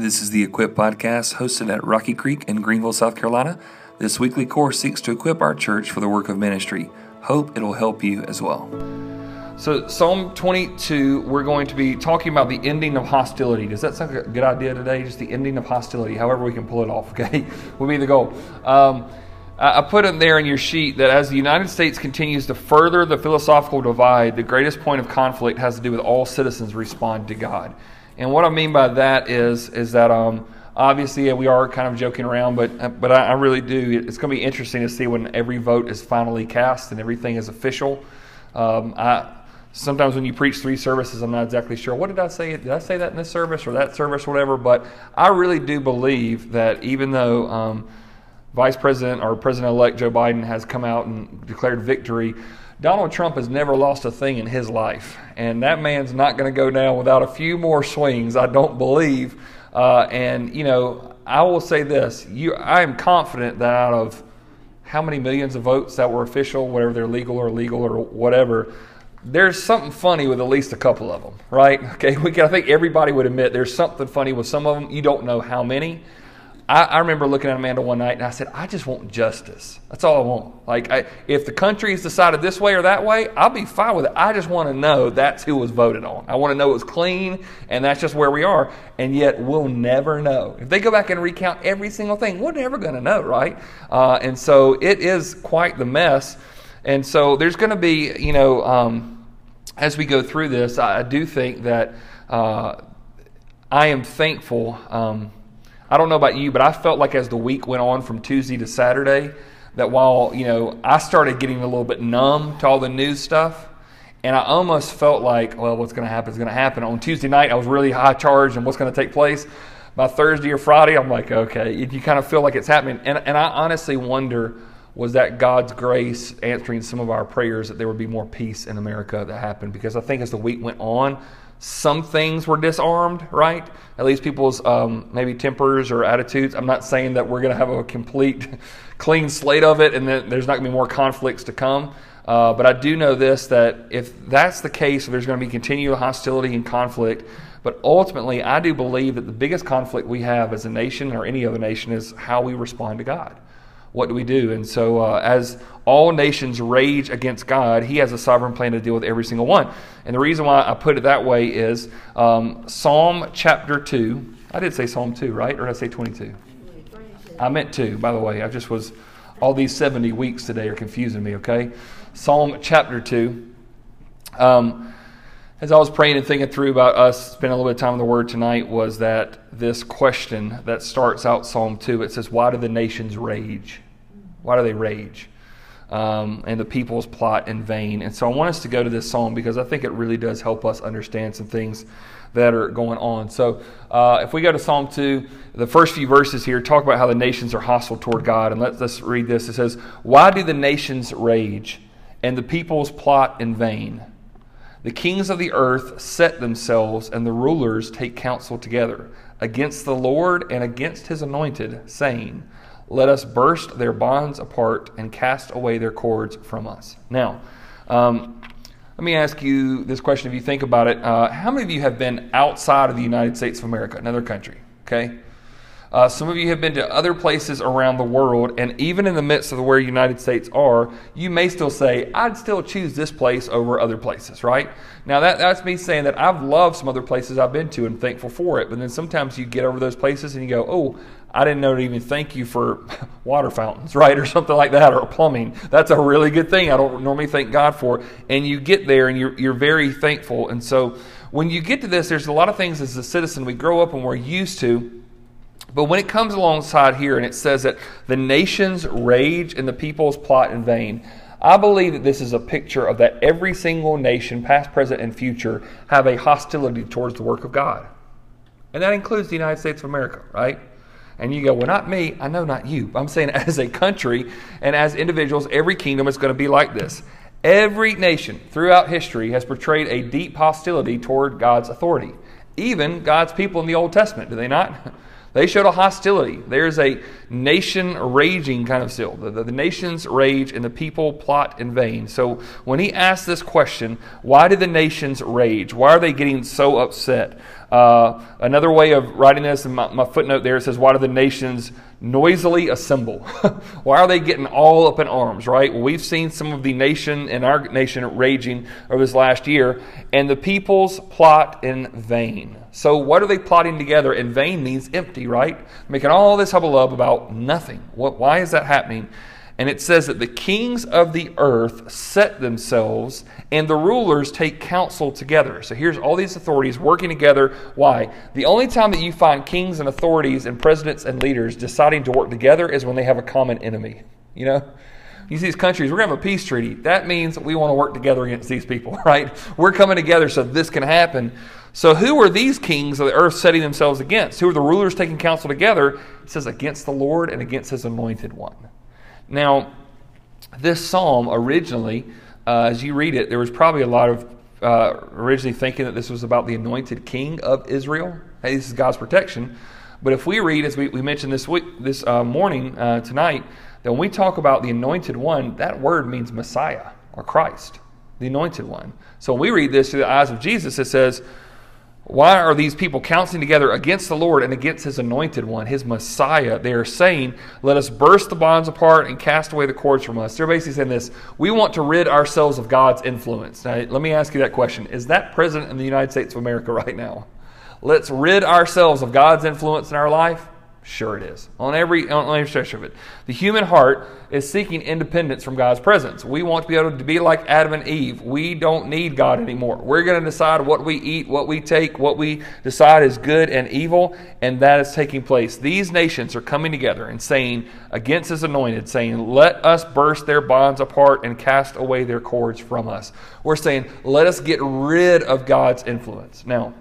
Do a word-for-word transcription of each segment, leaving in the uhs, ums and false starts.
This is the Equip Podcast, hosted at Rocky Creek in Greenville, South Carolina. This weekly course seeks to equip our church for the work of ministry. Hope it'll help you as well. So Psalm twenty-two, we're going to be talking about the ending of hostility. Does that sound like a good idea today? Just the ending of hostility, however we can pull it off, okay? Will be the goal. Um, I put in there in your sheet that as the United States continues to further the philosophical divide, the greatest point of conflict has to do with all citizens respond to God. And what I mean by that is, is that um, obviously yeah, we are kind of joking around, but, but I, I really do. It's going to be interesting to see when every vote is finally cast and everything is official. Um, I... Sometimes when you preach three services, I'm not exactly sure. What did I say? Did I say that in this service or that service or whatever? But I really do believe that even though um, Vice President or President-elect Joe Biden has come out and declared victory, Donald Trump has never lost a thing in his life. And that man's not going to go down without a few more swings, I don't believe. Uh, and, you know, I will say this. You, I am confident that out of how many millions of votes that were official, whatever they're legal or illegal or whatever, there's something funny with at least a couple of them, right? Okay, we can, I think everybody would admit there's something funny with some of them. You don't know how many. I, I remember looking at Amanda one night and I said, I just want justice. That's all I want. Like, I, if the country is decided this way or that way, I'll be fine with it. I just want to know that's who was voted on. I want to know it was clean, and that's just where we are. And yet we'll never know. If they go back and recount every single thing, we're never going to know, right? Uh, and so it is quite the mess. And so there's going to be, you know, um, as we go through this, I, I do think that uh, I am thankful. Um, I don't know about you, but I felt like as the week went on from Tuesday to Saturday, that while, you know, I started getting a little bit numb to all the news stuff, and I almost felt like, well, what's going to happen is going to happen. On Tuesday night, I was really high charged and what's going to take place. By Thursday or Friday, I'm like, okay, you kind of feel like it's happening. And, and I honestly wonder, was that God's grace answering some of our prayers that there would be more peace in America that happened? Because I think as the week went on, some things were disarmed, right? At least people's um, maybe tempers or attitudes. I'm not saying that we're going to have a complete clean slate of it and that there's not going to be more conflicts to come. Uh, but I do know this, that if that's the case, there's going to be continual hostility and conflict. But ultimately, I do believe that the biggest conflict we have as a nation or any other nation is how we respond to God. What do we do? And so uh, as all nations rage against God, he has a sovereign plan to deal with every single one. And the reason why I put it that way is um, Psalm chapter two. I did say Psalm two, right? Or did I say twenty-two? I meant two, by the way. I just was, all these seventy weeks today are confusing me, okay? Psalm chapter two. Um, as I was praying and thinking through about us spending a little bit of time in the Word tonight, was that this question that starts out Psalm two, it says, why do the nations rage? Why do they rage? Um, and the peoples plot in vain. And so I want us to go to this psalm because I think it really does help us understand some things that are going on. So uh, if we go to Psalm two, the first few verses here talk about how the nations are hostile toward God. And let's, let's read this. It says, why do the nations rage and the peoples plot in vain? The kings of the earth set themselves, and the rulers take counsel together against the Lord and against his anointed, saying, let us burst their bonds apart and cast away their cords from us. Now, um, let me ask you this question if you think about it. Uh, how many of you have been outside of the United States of America, another country? Okay. Uh, some of you have been to other places around the world, and even in the midst of where the United States are, you may still say, I'd still choose this place over other places, right? Now, that, that's me saying that I've loved some other places I've been to and thankful for it, but then sometimes you get over those places and you go, oh, I didn't know to even thank you for water fountains, right, or something like that, or plumbing. That's a really good thing I don't normally thank God for. And you get there, and you're, you're very thankful. And so when you get to this, there's a lot of things as a citizen we grow up and we're used to. But when it comes alongside here and it says that the nations rage and the peoples plot in vain, I believe that this is a picture of that every single nation, past, present, and future, have a hostility towards the work of God. And that includes the United States of America, right? And you go, well, not me. I know not you. I'm saying as a country and as individuals, every kingdom is going to be like this. Every nation throughout history has portrayed a deep hostility toward God's authority. Even God's people in the Old Testament, do they not? They showed a hostility. There's a nation raging kind of still. The, the, the nations rage and the people plot in vain. So when he asked this question, why do the nations rage? Why are they getting so upset? Uh, another way of writing this, in my, my footnote there, it says, why do the nations noisily assemble? Why are they getting all up in arms, right? Well, we've seen some of the nation and our nation raging over this last year, and the peoples plot in vain. So what are they plotting together? In vain means empty, right? Making all this hubbub about nothing. What? Why is that happening? And it says that the kings of the earth set themselves and the rulers take counsel together. So here's all these authorities working together. Why? The only time that you find kings and authorities and presidents and leaders deciding to work together is when they have a common enemy. You know? You see these countries, we're going to have a peace treaty. That means we want to work together against these people, right? We're coming together so this can happen. So who are these kings of the earth setting themselves against? Who are the rulers taking counsel together? It says against the Lord and against His anointed one. Now, this psalm originally, uh, as you read it, there was probably a lot of uh, originally thinking that this was about the anointed king of Israel. Hey, this is God's protection. But if we read, as we, we mentioned this week, this uh, morning, uh, tonight, that when we talk about the anointed one, that word means Messiah or Christ, the anointed one. So when we read this through the eyes of Jesus, it says, why are these people counseling together against the Lord and against His anointed one, His Messiah? They are saying, let us burst the bonds apart and cast away the cords from us. They're basically saying this, we want to rid ourselves of God's influence. Now, let me ask you that question. Is that present in the United States of America right now? Let's rid ourselves of God's influence in our life? Sure it is. On every, on every stretch of it. The human heart is seeking independence from God's presence. We want to be able to be like Adam and Eve. We don't need God anymore. We're going to decide what we eat, what we take, what we decide is good and evil, and that is taking place. These nations are coming together and saying, against His anointed, saying, let us burst their bonds apart and cast away their cords from us. We're saying, let us get rid of God's influence. Now,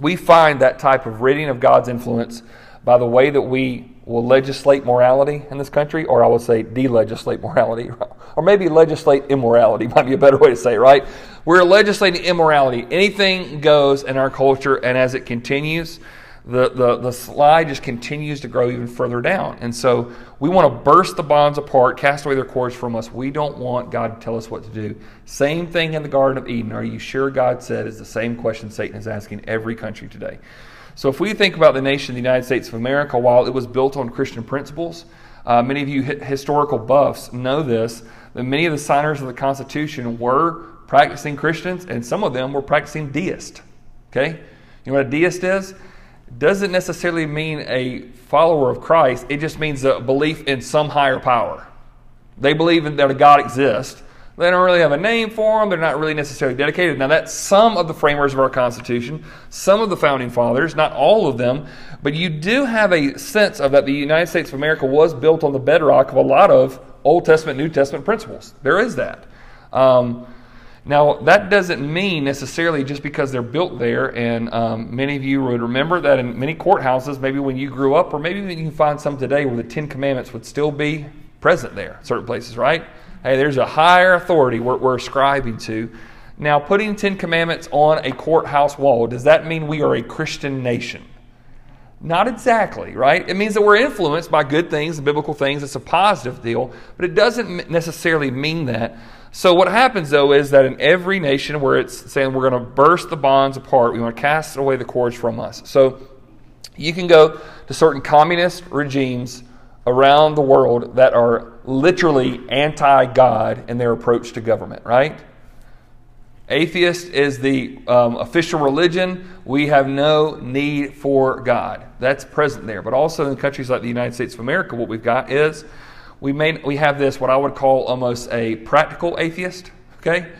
we find that type of ridding of God's influence by the way that we will legislate morality in this country, or I would say de-legislate morality, or maybe legislate immorality might be a better way to say it, right? We're legislating immorality. Anything goes in our culture, and as it continues, the, the, the slide just continues to grow even further down. And so we want to burst the bonds apart, cast away their cords from us. We don't want God to tell us what to do. Same thing in the Garden of Eden. Are you sure God said is the same question Satan is asking every country today. So if we think about the nation, the United States of America, while it was built on Christian principles, uh, many of you historical buffs know this, that many of the signers of the Constitution were practicing Christians, and some of them were practicing deists. Okay? You know what a deist is? It doesn't necessarily mean a follower of Christ. It just means a belief in some higher power. They believe that a God exists. They don't really have a name for them. They're not really necessarily dedicated. Now, that's some of the framers of our Constitution, some of the founding fathers, not all of them. But you do have a sense of that the United States of America was built on the bedrock of a lot of Old Testament, New Testament principles. There is that. Um, now, that doesn't mean necessarily just because they're built there, and um, many of you would remember that in many courthouses, maybe when you grew up, or maybe you can find some today where the Ten Commandments would still be present there, certain places, right? Hey, there's a higher authority we're, we're ascribing to. Now, putting Ten Commandments on a courthouse wall, does that mean we are a Christian nation? Not exactly, right? It means that we're influenced by good things, biblical things. It's a positive deal, but it doesn't necessarily mean that. So what happens, though, is that in every nation where it's saying we're going to burst the bonds apart, we want to cast away the cords from us. So you can go to certain communist regimes around the world that are literally anti-God in their approach to government, right? Atheist is the um, official religion. We have no need for God. That's present there. But also in countries like the United States of America, what we've got is we may, we have this, what I would call almost a practical atheist, okay?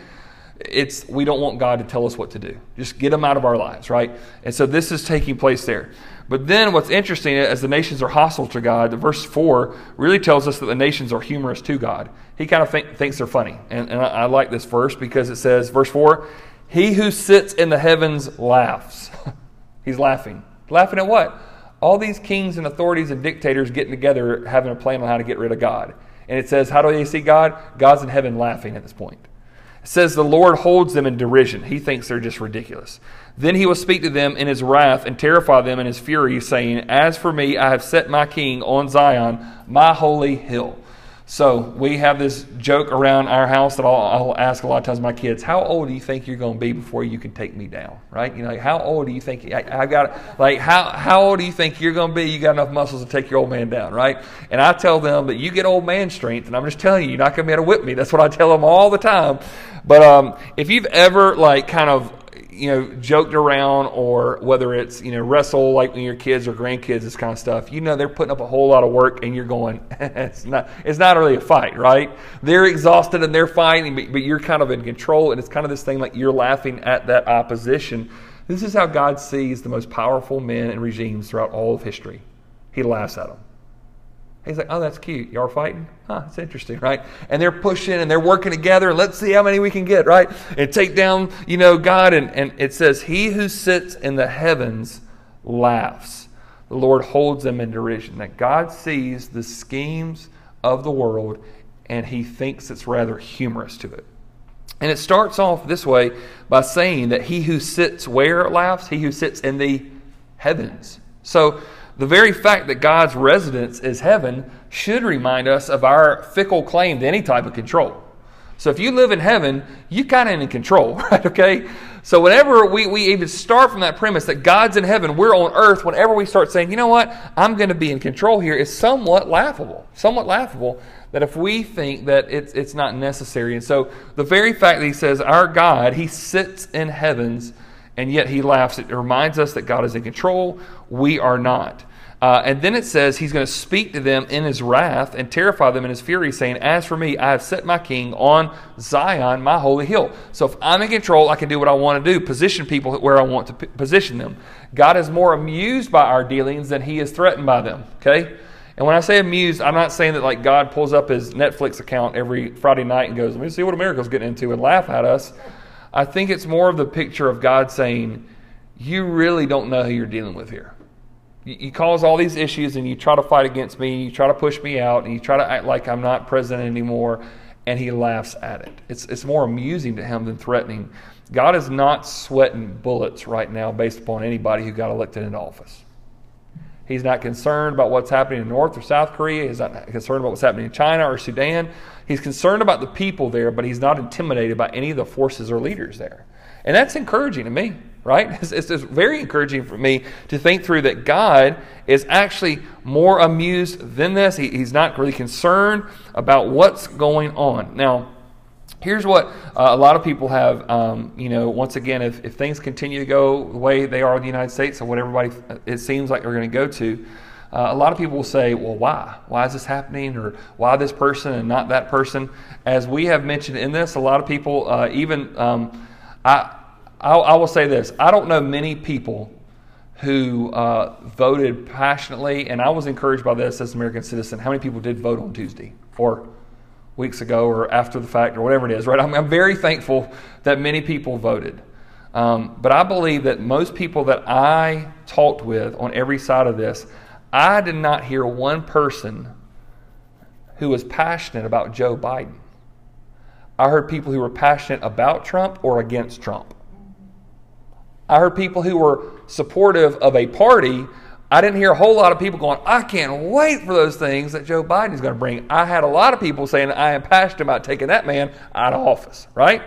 It's we don't want God to tell us what to do. Just get Him out of our lives, right? And so this is taking place there. But then what's interesting, as the nations are hostile to God, the verse four really tells us that the nations are humorous to God. He kind of think, thinks they're funny. And, and I, I like this verse because it says, verse four, he who sits in the heavens laughs. He's laughing. Laughing at what? All these kings and authorities and dictators getting together, having a plan on how to get rid of God. And it says, how do they see God? God's in heaven laughing at this point. It says the Lord holds them in derision. He thinks they're just ridiculous. Then He will speak to them in His wrath and terrify them in His fury, saying, as for me, I have set my king on Zion, my holy hill. So we have this joke around our house that I'll, I'll ask a lot of times my kids, how old do you think you're going to be before you can take me down, right? You know, like, how old do you think, I, I got, like, how, how old do you think you're going to be? You got enough muscles to take your old man down, right? And I tell them that you get old man strength, and I'm just telling you, you're not going to be able to whip me. That's what I tell them all the time. But um, if you've ever, like, kind of, you know, joked around, or whether it's, you know, wrestle, like when your kids or grandkids, this kind of stuff, you know, they're putting up a whole lot of work and you're going, it's not, it's not really a fight, right? They're exhausted and they're fighting, but, but you're kind of in control. And it's kind of this thing like you're laughing at that opposition. This is how God sees the most powerful men and regimes throughout all of history. He laughs at them. He's like, oh, that's cute. Y'all are fighting? Huh, it's interesting, right? And they're pushing and they're working together. And let's see how many we can get, right? And take down, you know, God. And, and it says, he who sits in the heavens laughs. The Lord holds them in derision. That God sees the schemes of the world and he thinks it's rather humorous to it. And it starts off this way by saying that he who sits where laughs? He who sits in the heavens. So, the very fact that God's residence is heaven should remind us of our fickle claim to any type of control. So if you live in heaven, you kind of in control, right? Okay? So whenever we, we even start from that premise that God's in heaven, we're on earth, whenever we start saying, you know what, I'm going to be in control here, it's somewhat laughable, somewhat laughable that if we think that it's, it's not necessary. And so the very fact that he says, our God, he sits in heavens, and yet he laughs. It reminds us that God is in control. We are not. Uh, and then it says he's going to speak to them in his wrath and terrify them in his fury, saying, as for me, I have set my king on Zion, my holy hill. So if I'm in control, I can do what I want to do, position people where I want to p- position them. God is more amused by our dealings than he is threatened by them. Okay? And when I say amused, I'm not saying that like God pulls up his Netflix account every Friday night and goes, let me see what America's getting into and laugh at us. I think it's more of the picture of God saying, you really don't know who you're dealing with here. You, you cause all these issues and you try to fight against me, you try to push me out, and you try to act like I'm not president anymore, and he laughs at it. It's, it's more amusing to him than threatening. God is not sweating bullets right now based upon anybody who got elected into office. He's not concerned about what's happening in North or South Korea. He's not concerned about what's happening in China or Sudan. He's concerned about the people there, but he's not intimidated by any of the forces or leaders there. And that's encouraging to me, right? It's, it's, it's very encouraging for me to think through that God is actually more amused than this. He, he's not really concerned about what's going on. Now, here's what uh, a lot of people have, um, you know, once again, if, if things continue to go the way they are in the United States and what everybody, it seems like they're going to go to, uh, a lot of people will say, well, why? Why is this happening? Or why this person and not that person? As we have mentioned in this, a lot of people, uh, even, um, I, I, I will say this, I don't know many people who uh, voted passionately, and I was encouraged by this as an American citizen, how many people did vote on Tuesday or weeks ago or after the fact or whatever it is, right? I'm, I'm very thankful that many people voted. Um, but I believe that most people that I talked with on every side of this, I did not hear one person who was passionate about Joe Biden. I heard people who were passionate about Trump or against Trump. I heard people who were supportive of a party. I didn't hear a whole lot of people going, I can't wait for those things that Joe Biden is going to bring. I had a lot of people saying, I am passionate about taking that man out of office, right?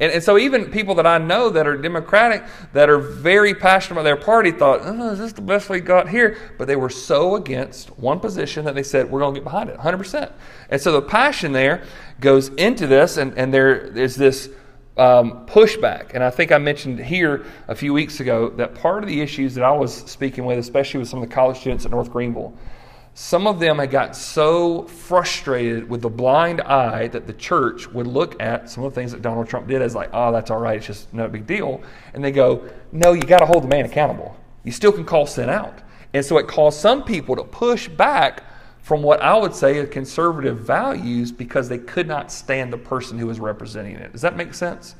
And, and so even people that I know that are Democratic, that are very passionate about their party, thought, oh, is this the best we got here? But they were so against one position that they said, we're going to get behind it, one hundred percent. And so the passion there goes into this, and, and there is this Um, pushback. And I think I mentioned here a few weeks ago that part of the issues that I was speaking with, especially with some of the college students at North Greenville, some of them had gotten so frustrated with the blind eye that the church would look at some of the things that Donald Trump did as like, oh, that's all right, it's just no big deal. And they go, no, you got to hold the man accountable. You still can call sin out. And so it caused some people to push back from what I would say are conservative values because they could not stand the person who was representing it. Does that make sense?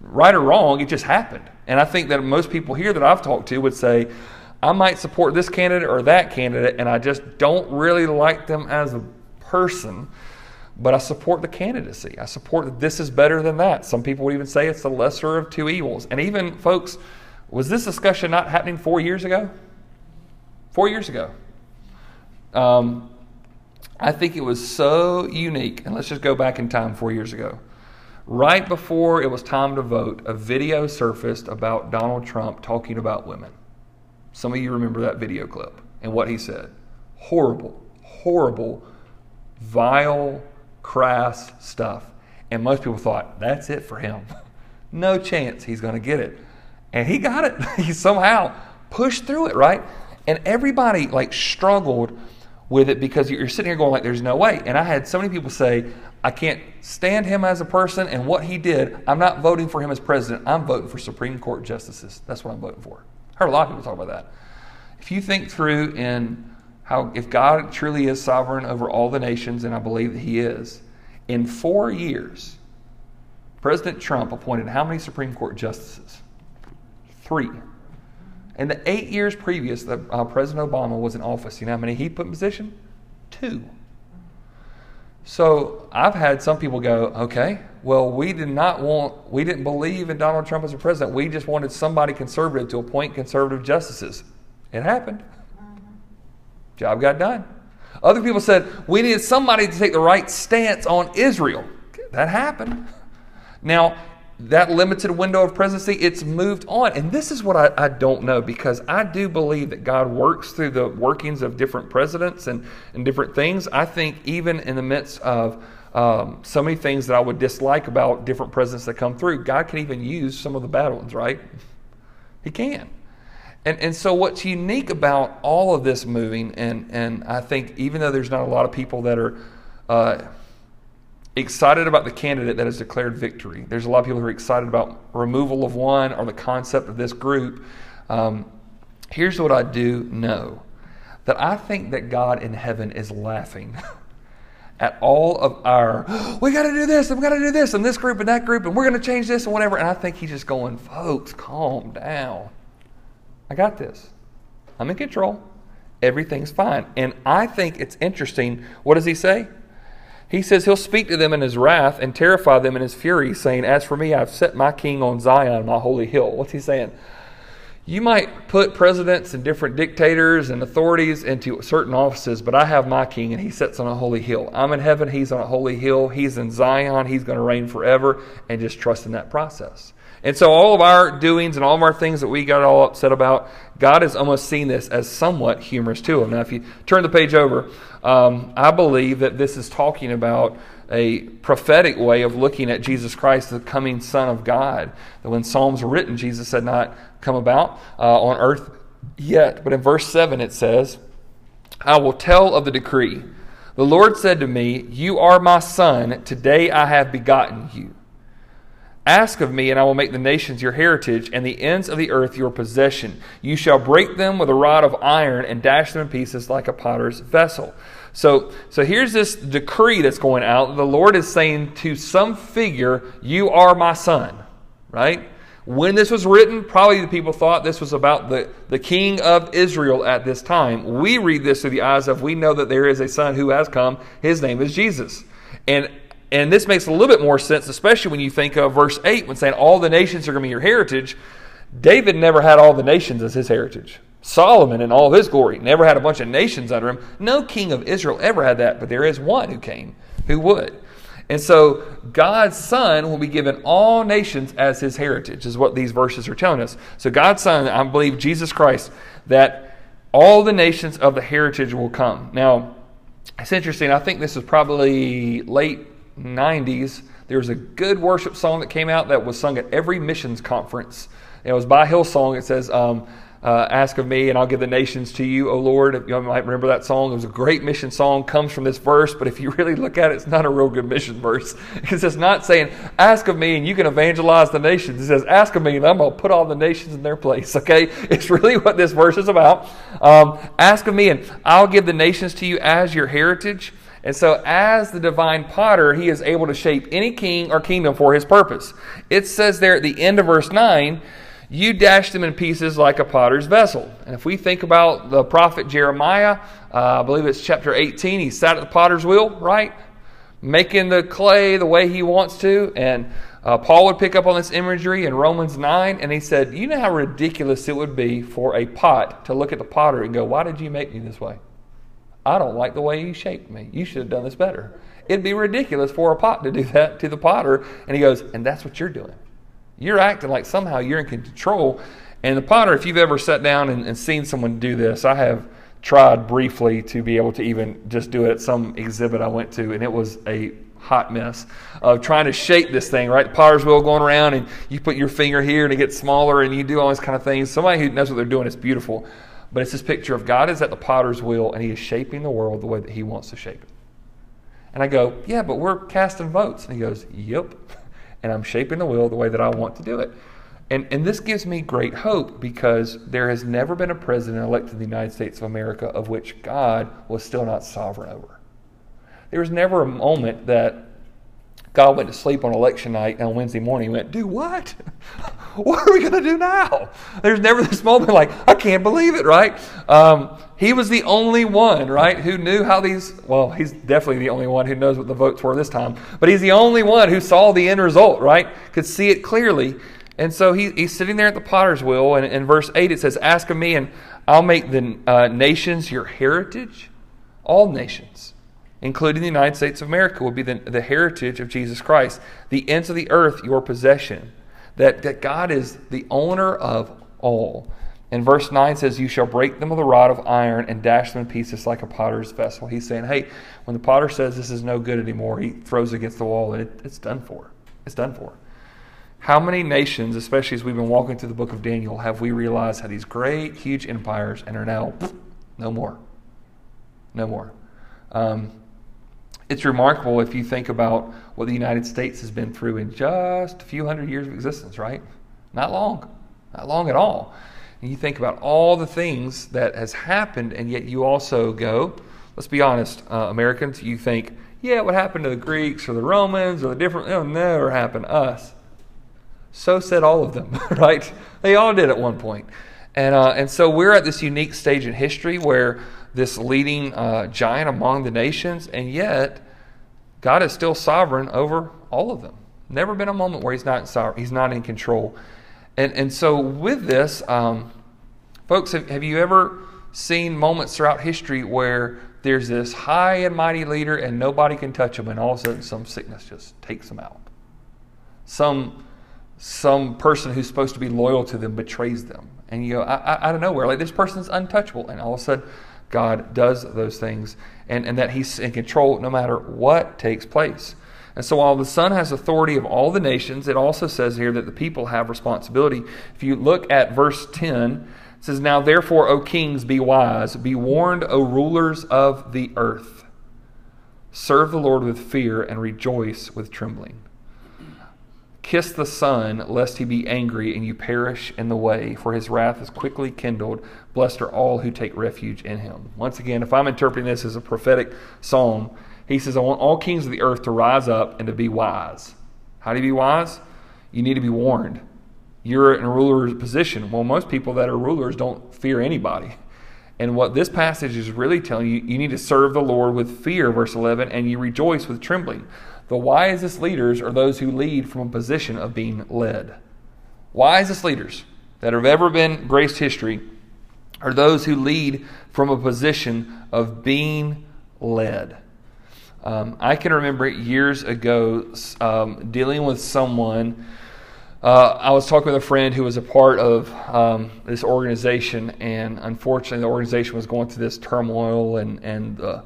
Right or wrong, it just happened. And I think that most people here that I've talked to would say, I might support this candidate or that candidate, and I just don't really like them as a person, but I support the candidacy. I support that this is better than that. Some people would even say it's the lesser of two evils. And even, folks, was this discussion not happening four years ago? Four years ago. Um... I think it was so unique. And let's just go back in time four years ago. Right before it was time to vote, a video surfaced about Donald Trump talking about women. Some of you remember that video clip and what he said. Horrible, horrible, vile, crass stuff. And most people thought, that's it for him. No chance he's going to get it. And he got it. He somehow pushed through it, right? And everybody like struggled with it because you're sitting here going like, there's no way. And I had so many people say, I can't stand him as a person and what he did. I'm not voting for him as president. I'm voting for Supreme Court justices. That's what I'm voting for. I heard a lot of people talk about that. If you think through in how, if God truly is sovereign over all the nations, and I believe that he is, in four years, President Trump appointed how many Supreme Court justices? Three. And the eight years previous that uh, President Obama was in office, you know how many he put in position? Two. So I've had some people go, okay, well, we did not want, we didn't believe in Donald Trump as a president. We just wanted somebody conservative to appoint conservative justices. It happened. Job got done. Other people said, we needed somebody to take the right stance on Israel. That happened. Now, that limited window of presidency, it's moved on. And this is what I, I don't know, because I do believe that God works through the workings of different presidents and, and different things. I think even in the midst of um, so many things that I would dislike about different presidents that come through, God can even use some of the bad ones, right? He can. And and so what's unique about all of this moving, and, and I think even though there's not a lot of people that are uh, excited about the candidate that has declared victory, there's a lot of people who are excited about removal of one or the concept of this group. Um, here's what I do know, that I think that God in heaven is laughing at all of our, oh, we got to do this, and we got to do this, and this group and that group, and we're going to change this and whatever. And I think he's just going, folks, calm down. I got this. I'm in control. Everything's fine. And I think it's interesting. What does he say? He says he'll speak to them in his wrath and terrify them in his fury, saying, as for me, I've set my king on Zion, my holy hill. What's he saying? You might put presidents and different dictators and authorities into certain offices, but I have my king, and he sits on a holy hill. I'm in heaven. He's on a holy hill. He's in Zion. He's going to reign forever, and just trust in that process. And so all of our doings and all of our things that we got all upset about, God has almost seen this as somewhat humorous to him. Now, if you turn the page over, um, I believe that this is talking about a prophetic way of looking at Jesus Christ, the coming Son of God. That when Psalms were written, Jesus had not come about uh, on earth yet. But in verse seven it says, I will tell of the decree. The Lord said to me, you are my son. Today I have begotten you. Ask of me, and I will make the nations your heritage, and the ends of the earth your possession. You shall break them with a rod of iron and dash them in pieces like a potter's vessel. So, so here's this decree that's going out. The Lord is saying to some figure, you are my son, right? When this was written, probably the people thought this was about the, the king of Israel at this time. We read this through the eyes of, we know that there is a son who has come. His name is Jesus. And And this makes a little bit more sense, especially when you think of verse eight, when saying all the nations are going to be your heritage. David never had all the nations as his heritage. Solomon, in all of his glory, never had a bunch of nations under him. No king of Israel ever had that, but there is one who came who would. And so God's son will be given all nations as his heritage, is what these verses are telling us. So God's son, I believe Jesus Christ, that all the nations of the heritage will come. Now, it's interesting. I think this is probably late nineties, there was a good worship song that came out that was sung at every missions conference. It was by Hillsong. It says, um, uh, ask of me and I'll give the nations to you, O Lord. If you might remember that song. It was a great mission song, comes from this verse, but if you really look at it, it's not a real good mission verse. Because it's not saying, ask of me and you can evangelize the nations. It says, ask of me and I'm going to put all the nations in their place. Okay, it's really what this verse is about. Um, ask of me and I'll give the nations to you as your heritage. And so as the divine potter, he is able to shape any king or kingdom for his purpose. It says there at the end of verse nine, you dash them in pieces like a potter's vessel. And if we think about the prophet Jeremiah, uh, I believe it's chapter eighteen, he sat at the potter's wheel, right? Making the clay the way he wants to. And uh, Paul would pick up on this imagery in Romans nine, and he said, you know how ridiculous it would be for a pot to look at the potter and go, why did you make me this way? I don't like the way you shaped me. You should have done this better. It'd be ridiculous for a pot to do that to the potter. And he goes, and that's what you're doing. You're acting like somehow you're in control. And the potter, if you've ever sat down and, and seen someone do this, I have tried briefly to be able to even just do it at some exhibit I went to, and it was a hot mess of trying to shape this thing, right? The potter's wheel going around, and you put your finger here, and it gets smaller, and you do all these kind of things. Somebody who knows what they're doing is beautiful. But it's this picture of God is at the potter's wheel, and he is shaping the world the way that he wants to shape it. And I go, yeah, but we're casting votes. And he goes, yep. And I'm shaping the wheel the way that I want to do it. And and this gives me great hope, because there has never been a president elected in the United States of America of which God was still not sovereign over. There was never a moment that God went to sleep on election night, and on Wednesday morning he went, do what? What are we going to do now? There's never this moment like, I can't believe it, right? Um, he was the only one, right, who knew how these, well, he's definitely the only one who knows what the votes were this time, but he's the only one who saw the end result, right, could see it clearly. And so he, he's sitting there at the potter's wheel, and in verse eight it says, ask of me, and I'll make the uh, nations your heritage, all nations, including the United States of America, will be the, the heritage of Jesus Christ. The ends of the earth, your possession. That, that God is the owner of all. And verse nine says, you shall break them with a rod of iron and dash them in pieces like a potter's vessel. He's saying, hey, when the potter says this is no good anymore, he throws it against the wall, and it, it's done for. It's done for. How many nations, especially as we've been walking through the book of Daniel, have we realized how these great, huge empires and are now no more. No more. Um... It's remarkable if you think about what the United States has been through in just a few hundred years of existence, right? Not long. Not long at all. And you think about all the things that has happened, and yet you also go, let's be honest, uh, Americans, you think, yeah, what happened to the Greeks or the Romans or the different, it'll never happen to us. So said all of them, right? They all did at one point. And, uh, and so we're at this unique stage in history where this leading uh, giant among the nations, and yet God is still sovereign over all of them. Never been a moment where he's not sovereign, he's not in control. And and so with this, um, folks, have, have you ever seen moments throughout history where there's this high and mighty leader and nobody can touch him, and all of a sudden some sickness just takes him out? Some some person who's supposed to be loyal to them betrays them. And you go, I, I, out of nowhere, like this person's untouchable, and all of a sudden God does those things, and, and that he's in control no matter what takes place. And so while the Son has authority of all the nations, it also says here that the people have responsibility. If you look at verse ten, it says, now therefore, O kings, be wise. Be warned, O rulers of the earth. Serve the Lord with fear and rejoice with trembling. Kiss the Son, lest he be angry and you perish in the way, for his wrath is quickly kindled. Blessed are all who take refuge in him. Once again, if I'm interpreting this as a prophetic psalm, he says, I want all kings of the earth to rise up and to be wise. How do you be wise? You need to be warned. You're in a ruler's position. Well, most people that are rulers don't fear anybody. And what this passage is really telling you, you need to serve the Lord with fear, verse eleven, and you rejoice with trembling. The wisest leaders are those who lead from a position of being led. Wisest leaders that have ever been graced history are those who lead from a position of being led. Um, I can remember years ago um, dealing with someone. Uh, I was talking with a friend who was a part of um, this organization, and unfortunately the organization was going through this turmoil, and, and the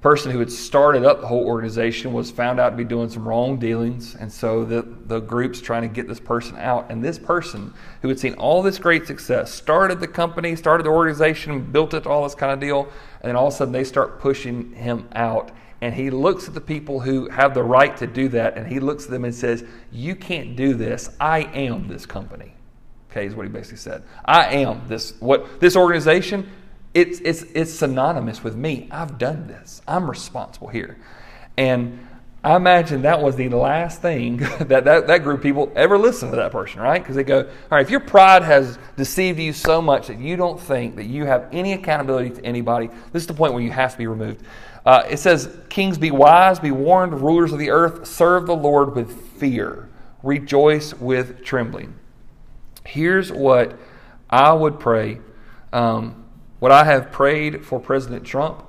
person who had started up the whole organization was found out to be doing some wrong dealings, and so the, the group's trying to get this person out. And this person who had seen all this great success, started the company, started the organization, built it, all this kind of deal, and then all of a sudden they start pushing him out. And he looks at the people who have the right to do that, and he looks at them and says, you can't do this. I am this company. Okay, is what he basically said. I am this what this organization, it's it's it's synonymous with me. I've done this. I'm responsible here. And I imagine that was the last thing that that, that group of people ever listened to that person, right? Because they go, all right, if your pride has deceived you so much that you don't think that you have any accountability to anybody, this is the point where you have to be removed. Uh, it says, kings, be wise, be warned, rulers of the earth, serve the Lord with fear, rejoice with trembling. Here's what I would pray, um, what I have prayed for President Trump,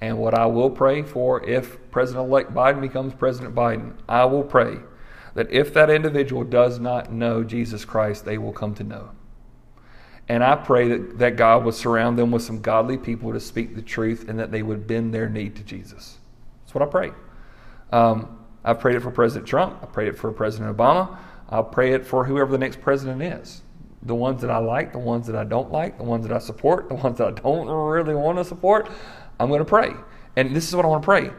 and what I will pray for if President-elect Biden becomes President Biden, I will pray that if that individual does not know Jesus Christ, they will come to know. And I pray that, that God would surround them with some godly people to speak the truth and that they would bend their knee to Jesus. That's what I pray. Um, I prayed it for President Trump. I prayed it for President Obama. I'll pray it for whoever the next president is. The ones that I like, the ones that I don't like, the ones that I support, the ones that I don't really want to support, I'm going to pray. And this is what I want to pray.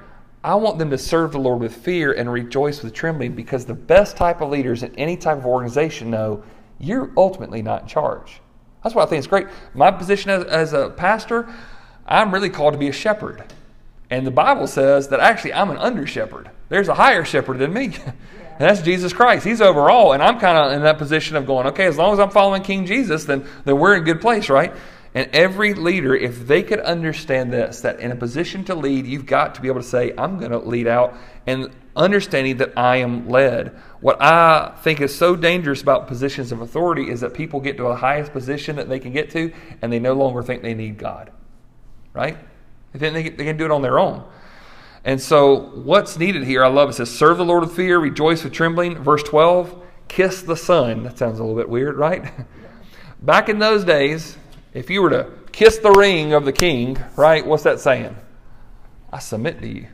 I want them to serve the Lord with fear and rejoice with trembling, because the best type of leaders in any type of organization know you're ultimately not in charge. That's why I think it's great. My position as, as a pastor, I'm really called to be a shepherd. And the Bible says that actually I'm an under-shepherd. There's a higher shepherd than me. And that's Jesus Christ. He's over all. And I'm kind of in that position of going, okay, as long as I'm following King Jesus, then, then we're in a good place, right? And every leader, if they could understand this, that in a position to lead, you've got to be able to say, I'm going to lead out, and understanding that I am led. What I think is so dangerous about positions of authority is that people get to the highest position that they can get to, and they no longer think they need God, right? They think they can do it on their own. And so what's needed here, I love it, it says, serve the Lord with fear, rejoice with trembling. Verse twelve, kiss the Son. That sounds a little bit weird, right? Back in those days, if you were to kiss the ring of the king, right, what's that saying? I submit to you.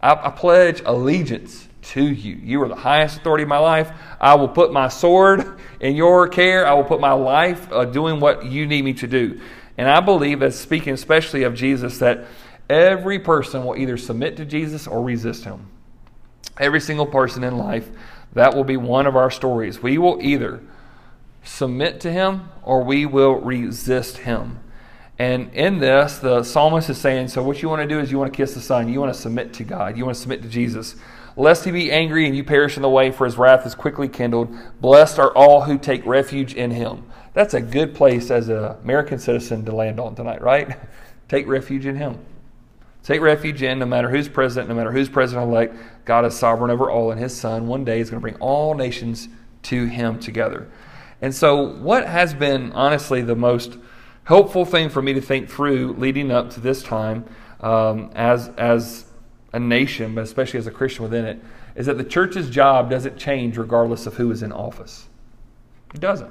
I, I pledge allegiance to you. You are the highest authority in my life. I will put my sword in your care. I will put my life uh, doing what you need me to do. And I believe, as speaking especially of Jesus, that every person will either submit to Jesus or resist him. Every single person in life, that will be one of our stories. We will either submit to him or we will resist him. And in this, the psalmist is saying, so what you want to do is you want to kiss the Son. You want to submit to God. You want to submit to Jesus. Lest he be angry and you perish in the way, for his wrath is quickly kindled. Blessed are all who take refuge in him. That's a good place as an American citizen to land on tonight, right? Take refuge in him. Take refuge in, no matter who's president, no matter who's president-elect, God is sovereign over all, and his Son one day is going to bring all nations to him together. And so what has been honestly the most helpful thing for me to think through leading up to this time um, as, as a nation, but especially as a Christian within it, is that the church's job doesn't change regardless of who is in office. It doesn't.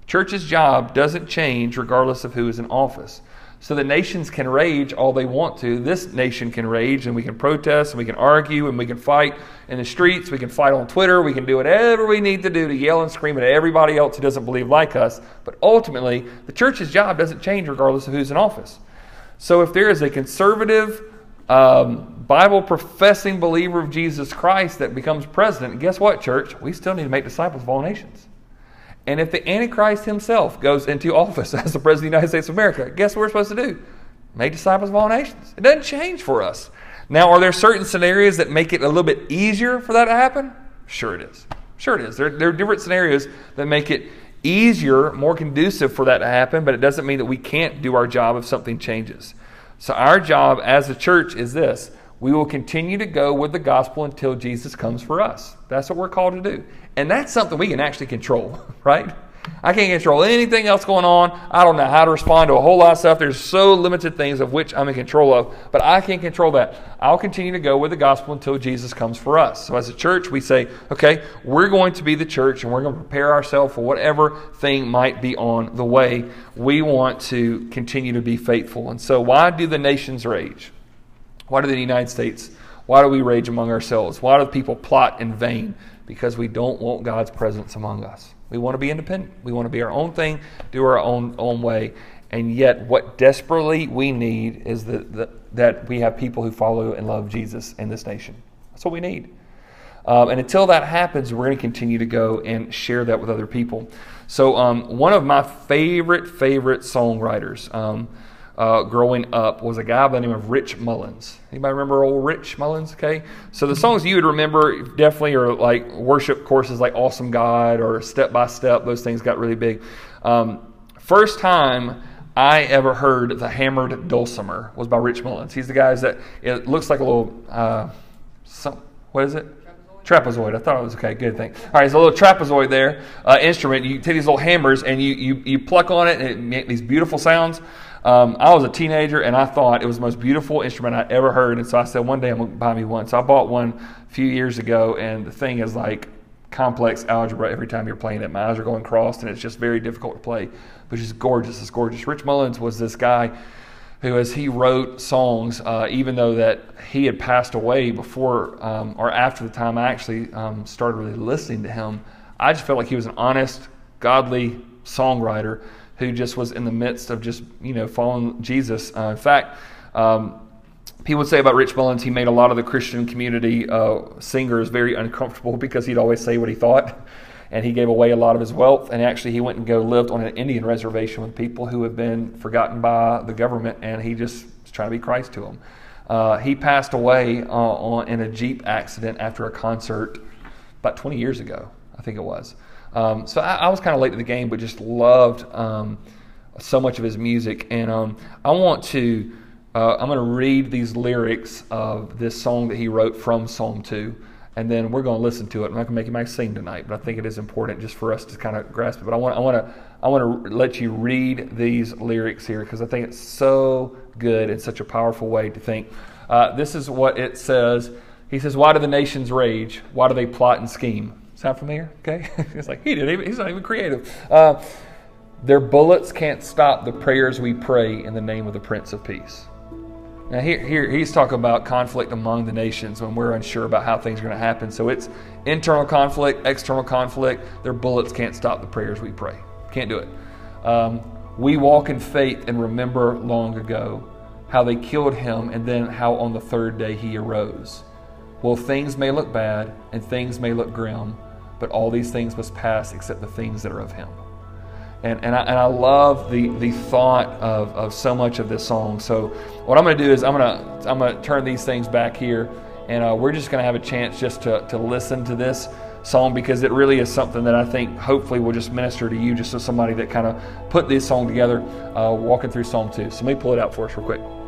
The church's job doesn't change regardless of who is in office. So the nations can rage all they want to. This nation can rage, and we can protest, and we can argue, and we can fight in the streets. We can fight on Twitter. We can do whatever we need to do to yell and scream at everybody else who doesn't believe like us. But ultimately, the church's job doesn't change regardless of who's in office. So if there is a conservative, um, Bible-professing believer of Jesus Christ that becomes president, guess what, church? We still need to make disciples of all nations. And if the Antichrist himself goes into office as the President of the United States of America, guess what we're supposed to do? Make disciples of all nations. It doesn't change for us. Now, are there certain scenarios that make it a little bit easier for that to happen? Sure it is. Sure it is. There, there are different scenarios that make it easier, more conducive for that to happen, but it doesn't mean that we can't do our job if something changes. So our job as a church is this. We will continue to go with the gospel until Jesus comes for us. That's what we're called to do. And that's something we can actually control, right? I can't control anything else going on. I don't know how to respond to a whole lot of stuff. There's so limited things of which I'm in control of, but I can't control that. I'll continue to go with the gospel until Jesus comes for us. So as a church, we say, okay, we're going to be the church, and we're going to prepare ourselves for whatever thing might be on the way. We want to continue to be faithful. And so why do the nations rage? Why do the United States, why do we rage among ourselves? Why do people plot in vain? Because we don't want God's presence among us. We want to be independent. We want to be our own thing, do our own own way. And yet what desperately we need is the, the, that we have people who follow and love Jesus in this nation. That's what we need. Um, and until that happens, we're going to continue to go and share that with other people. So um, one of my favorite, favorite songwriters um, uh, growing up was a guy by the name of Rich Mullins. Anybody remember old Rich Mullins? Okay. So the songs you would remember definitely are like worship courses like Awesome God or Step by Step. Those things got really big. Um, first time I ever heard the hammered dulcimer was by Rich Mullins. He's the guy that it looks like a little, uh, some, what is it? Trapezoid. I thought it was okay. Good thing. All right, it's a little trapezoid there, uh, instrument. You take these little hammers and you you you pluck on it, and it makes these beautiful sounds. Um, I was a teenager, and I thought it was the most beautiful instrument I ever heard. And so I said, one day I'm going to buy me one. So I bought one a few years ago, and the thing is like complex algebra every time you're playing it. My eyes are going crossed, and it's just very difficult to play, but it's gorgeous. It's gorgeous. Rich Mullins was this guy who, as he wrote songs, uh, even though that he had passed away before um, or after the time I actually um, started really listening to him, I just felt like he was an honest, godly songwriter who just was in the midst of just, you know, following Jesus. Uh, in fact, um, people would say about Rich Mullins, he made a lot of the Christian community uh, singers very uncomfortable because he'd always say what he thought. And he gave away a lot of his wealth. And actually, he went and go lived on an Indian reservation with people who have been forgotten by the government. And he just was trying to be Christ to them. Uh, he passed away uh, on, in a Jeep accident after a concert about twenty years ago, I think it was. Um, so I, I was kind of late to the game, but just loved um, so much of his music. And um, I want to, uh, I'm going to read these lyrics of this song that he wrote from Psalm two. And then we're going to listen to it. I'm not going to make anybody sing tonight, but I think it is important just for us to kind of grasp it. But I want, I want to, I want to let you read these lyrics here because I think it's so good and such a powerful way to think. Uh, this is what it says. He says, "Why do the nations rage? Why do they plot and scheme?" Sound familiar? Okay, it's like he didn't even. He's not even creative. Uh, Their bullets can't stop the prayers we pray in the name of the Prince of Peace. Now here, here he's talking about conflict among the nations when we're unsure about how things are going to happen. So it's internal conflict, external conflict. Their bullets can't stop the prayers we pray. Can't do it. Um, we walk in faith and remember long ago how they killed him and then how on the third day he arose. Well, things may look bad and things may look grim, but all these things must pass except the things that are of him. And and I, and I love the the thought of, of so much of this song. So what I'm going to do is I'm going to I'm going to turn these things back here, and uh, we're just going to have a chance just to, to listen to this song because it really is something that I think hopefully will just minister to you, just as somebody that kind of put this song together, uh, walking through Psalm two. So let me pull it out for us real quick.